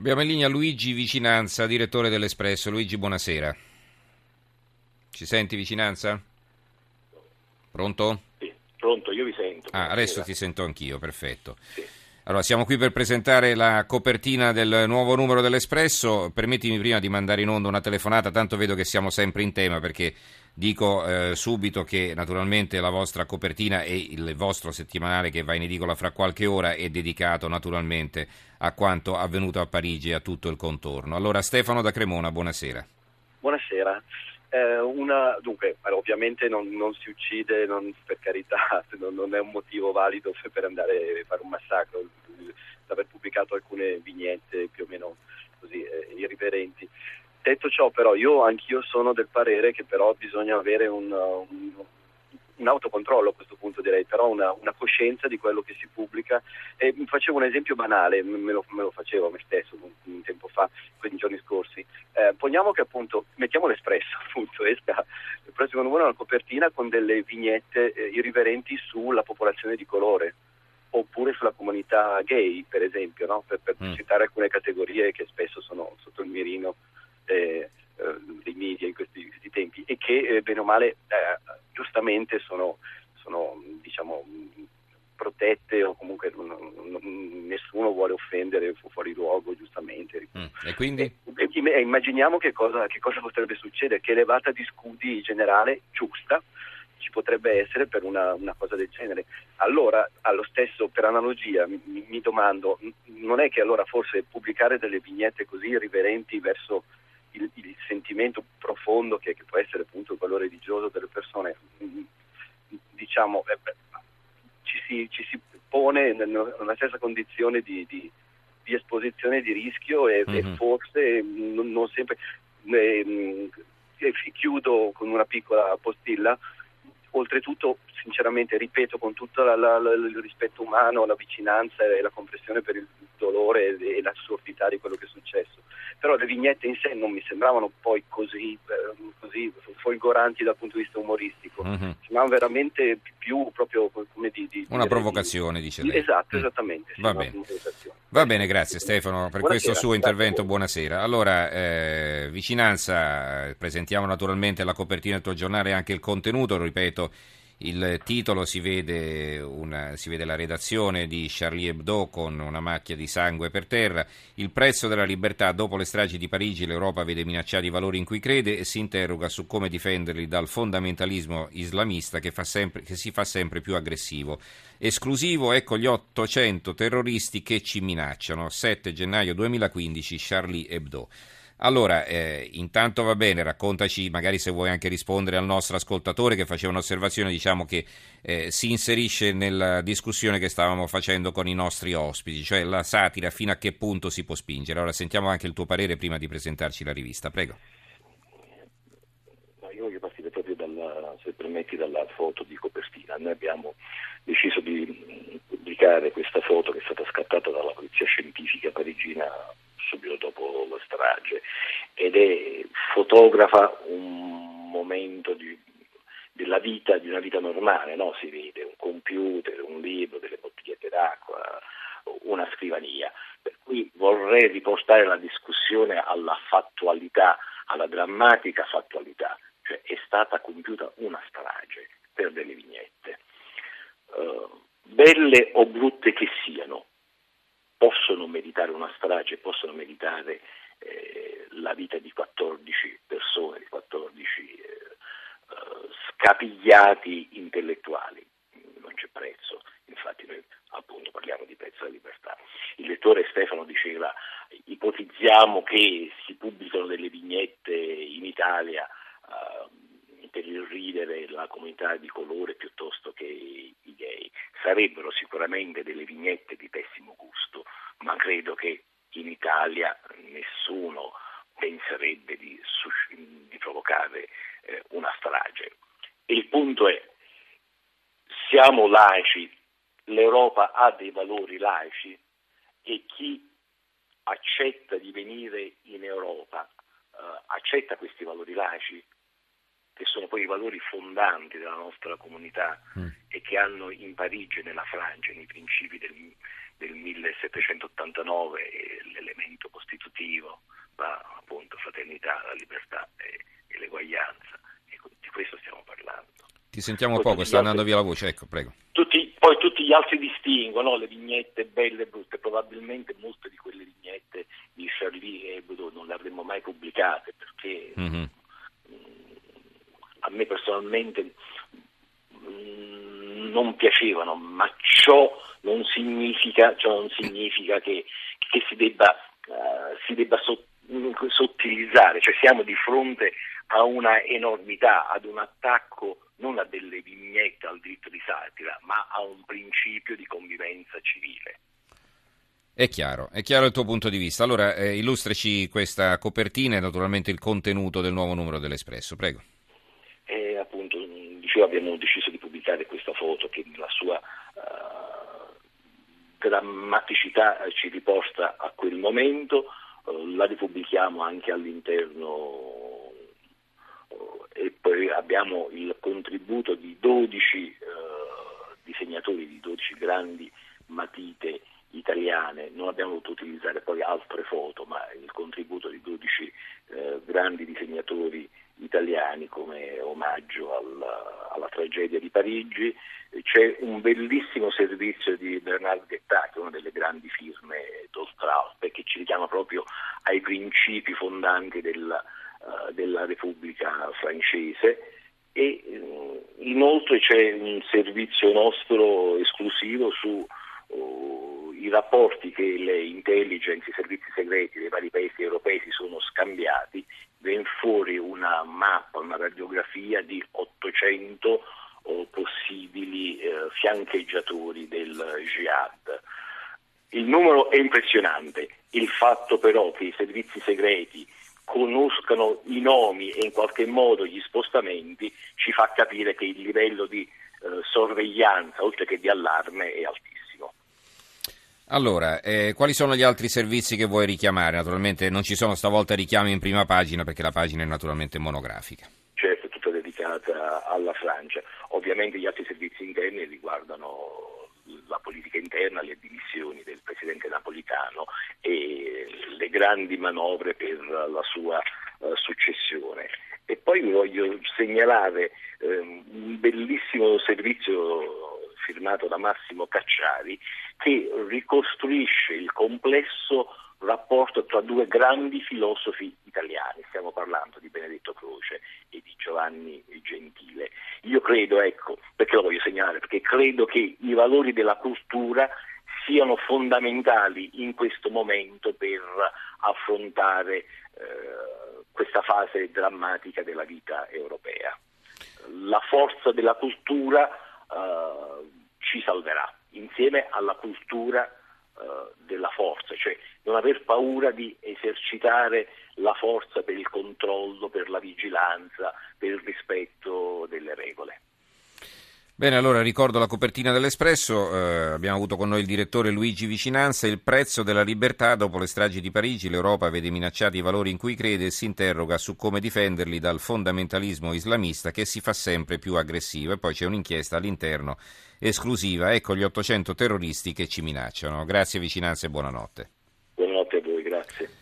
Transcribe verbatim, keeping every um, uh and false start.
Abbiamo in linea Luigi Vicinanza, direttore dell'Espresso. Luigi, buonasera. Ci senti, Vicinanza? Pronto? Sì, pronto, io vi sento. Ah, adesso ti sento anch'io, perfetto. Sì. Allora, siamo qui per presentare la copertina del nuovo numero dell'Espresso. Permettimi prima di mandare in onda una telefonata, tanto vedo che siamo sempre in tema, perché dico eh, subito che naturalmente la vostra copertina e il vostro settimanale, che va in edicola fra qualche ora, è dedicato naturalmente a quanto avvenuto a Parigi e a tutto il contorno. Allora, Stefano da Cremona, buonasera. Buonasera. Eh, una, dunque, allora, ovviamente non, non si uccide, non, per carità, non, non è un motivo valido per andare a fare un massacro, d'aver pubblicato alcune vignette più o meno così eh, irriverenti. Detto ciò, però, io anch'io sono del parere che però bisogna avere un, un, un autocontrollo a questo punto, direi, però una, una coscienza di quello che si pubblica. E facevo un esempio banale, me lo, me lo facevo a me stesso un, un tempo fa, quei giorni scorsi. Eh, poniamo che appunto, mettiamo l'Espresso, appunto, esca il prossimo numero una copertina con delle vignette eh, irriverenti sulla popolazione di colore, oppure sulla comunità gay, per esempio, no? Per, per mm. citare alcune categorie che spesso sono sotto il mirino Eh, eh, dei media in questi, questi tempi, e che eh, bene o male eh, giustamente sono, sono diciamo protette, o comunque non, non, nessuno vuole offendere fu fuori luogo, giustamente. Mm. E quindi? E, e, e immaginiamo che cosa, che cosa potrebbe succedere, che elevata di scudi generale giusta ci potrebbe essere per una, una cosa del genere. Allora, allo stesso, per analogia, mi, mi domando, non è che allora forse pubblicare delle vignette così irriverenti verso Il, il sentimento profondo che, che può essere appunto quello religioso delle persone, diciamo, eh, beh, ci, si, ci si pone nella stessa condizione di, di, di esposizione, di rischio, e, mm-hmm. e forse non, non sempre eh, eh, chiudo con una piccola postilla. Oltretutto, sinceramente, ripeto, con tutto la, la, la, il rispetto umano, la vicinanza e la comprensione per il dolore e, e l'assurdità di quello che è successo, però le vignette in sé non mi sembravano poi così, eh, così folgoranti dal punto di vista umoristico, mm-hmm. sembravano veramente più proprio come di... di una provocazione, di... dice lei. Esatto, mm. esattamente. Sì, va bene, va bene, grazie Stefano per buonasera, questo suo intervento, buonasera. Allora, eh, Vicinanza, presentiamo naturalmente la copertina del tuo giornale e anche il contenuto, lo ripeto. Il titolo si vede, una, si vede la redazione di Charlie Hebdo con una macchia di sangue per terra. Il prezzo della libertà: dopo le stragi di Parigi l'Europa vede minacciati i valori in cui crede e si interroga su come difenderli dal fondamentalismo islamista che, fa sempre, che si fa sempre più aggressivo. Esclusivo, ecco gli ottocento terroristi che ci minacciano. sette gennaio duemilaquindici, Charlie Hebdo. Allora, eh, intanto va bene, raccontaci, magari se vuoi anche rispondere al nostro ascoltatore che faceva un'osservazione, diciamo che eh, si inserisce nella discussione che stavamo facendo con i nostri ospiti, cioè la satira fino a che punto si può spingere. Allora sentiamo anche il tuo parere prima di presentarci la rivista, prego. No, io voglio partire proprio dalla, se permetti, dalla foto di copertina. Noi abbiamo deciso di pubblicare questa foto che è stata scattata dalla polizia scientifica parigina subito dopo la strage, ed è fotografa un momento di, della vita, di una vita normale, no? Si vede un computer, un libro, delle bottigliette d'acqua, una scrivania, per cui vorrei riportare la discussione alla fattualità, alla drammatica fattualità, cioè è stata compiuta una strage per delle vignette, uh, belle o brutte che siano. Possono meritare una strage, possono meritare eh, la vita di quattordici persone, di quattordici eh, eh, scapigliati intellettuali. Non c'è prezzo, infatti noi appunto parliamo di prezzo della libertà. Il lettore Stefano diceva, ipotizziamo che si pubblicano delle vignette in Italia eh, per irridere la comunità di colore piuttosto che i gay. Sarebbero sicuramente delle vignette di pessimo gusto, ma credo che in Italia nessuno penserebbe di, di provocare eh, una strage. E il punto è, siamo laici, l'Europa ha dei valori laici, e chi accetta di venire in Europa eh, accetta questi valori laici, che sono poi i valori fondanti della nostra comunità mm. e che hanno in Parigi e nella Francia, nei principi del, del millesettecentottantanove, l'elemento costituzionale Ti sentiamo poi poco, sta andando altri... via la voce, ecco, prego. Tutti, poi tutti gli altri distinguono le vignette belle e brutte, probabilmente molte di quelle vignette di Charlie Hebdo non le avremmo mai pubblicate, perché mm-hmm. mh, a me personalmente mh, non piacevano, ma ciò non significa, ciò non significa che, che si debba, uh, si debba sottolineare, sottilizzare, cioè siamo di fronte a una enormità, ad un attacco non a delle vignette al diritto di satira, ma a un principio di convivenza civile. È chiaro, è chiaro il tuo punto di vista. Allora eh, illustraci questa copertina e naturalmente il contenuto del nuovo numero dell'Espresso, prego. Eh, appunto, dicevo, abbiamo deciso di pubblicare questa foto che nella sua uh, drammaticità ci riporta a quel momento. La ripubblichiamo anche all'interno e poi abbiamo il contributo di dodici eh, disegnatori, di dodici grandi matite italiane. Non abbiamo potuto utilizzare poi altre foto, ma il contributo di dodici eh, grandi disegnatori italiani come omaggio alla, alla tragedia di Parigi. C'è un bellissimo servizio di Bernard Guetta, che è una delle grandi firme d'Oltralpe, che ci richiama proprio ai principi fondanti della, uh, della Repubblica francese, e uh, inoltre c'è un servizio nostro esclusivo su uh, i rapporti che le intelligence, i servizi segreti dei vari paesi europei si sono scambiati. Ven fuori una mappa, una radiografia di ottocento o possibili eh, fiancheggiatori del jihad. Il numero è impressionante, il fatto però che i servizi segreti conoscano i nomi e in qualche modo gli spostamenti ci fa capire che il livello di eh, sorveglianza, oltre che di allarme, è altissimo. Allora, eh, quali sono gli altri servizi che vuoi richiamare? Naturalmente non ci sono stavolta richiami in prima pagina perché la pagina è naturalmente monografica. Certo, tutta dedicata alla Francia. Ovviamente gli altri servizi interni riguardano la politica interna, le dimissioni del presidente Napolitano e le grandi manovre per la sua uh, successione. E poi voglio segnalare um, un bellissimo servizio firmato da Massimo Cacciari, che ricostruisce il complesso rapporto tra due grandi filosofi italiani. Stiamo parlando di Benedetto Croce e di Giovanni Gentile. Io credo, ecco, perché lo voglio segnalare, perché credo che i valori della cultura siano fondamentali in questo momento per affrontare eh, questa fase drammatica della vita europea. La forza della cultura Uh, ci salverà, insieme alla cultura uh, della forza, cioè non aver paura di esercitare la forza per il controllo, per la vigilanza, per il rispetto delle regole. Bene, allora ricordo la copertina dell'Espresso, eh, abbiamo avuto con noi il direttore Luigi Vicinanza. Il prezzo della libertà dopo le stragi di Parigi, l'Europa vede minacciati i valori in cui crede e si interroga su come difenderli dal fondamentalismo islamista che si fa sempre più aggressivo, e poi c'è un'inchiesta all'interno esclusiva, ecco gli ottocento terroristi che ci minacciano. Grazie Vicinanza e buonanotte. Buonanotte a voi, grazie.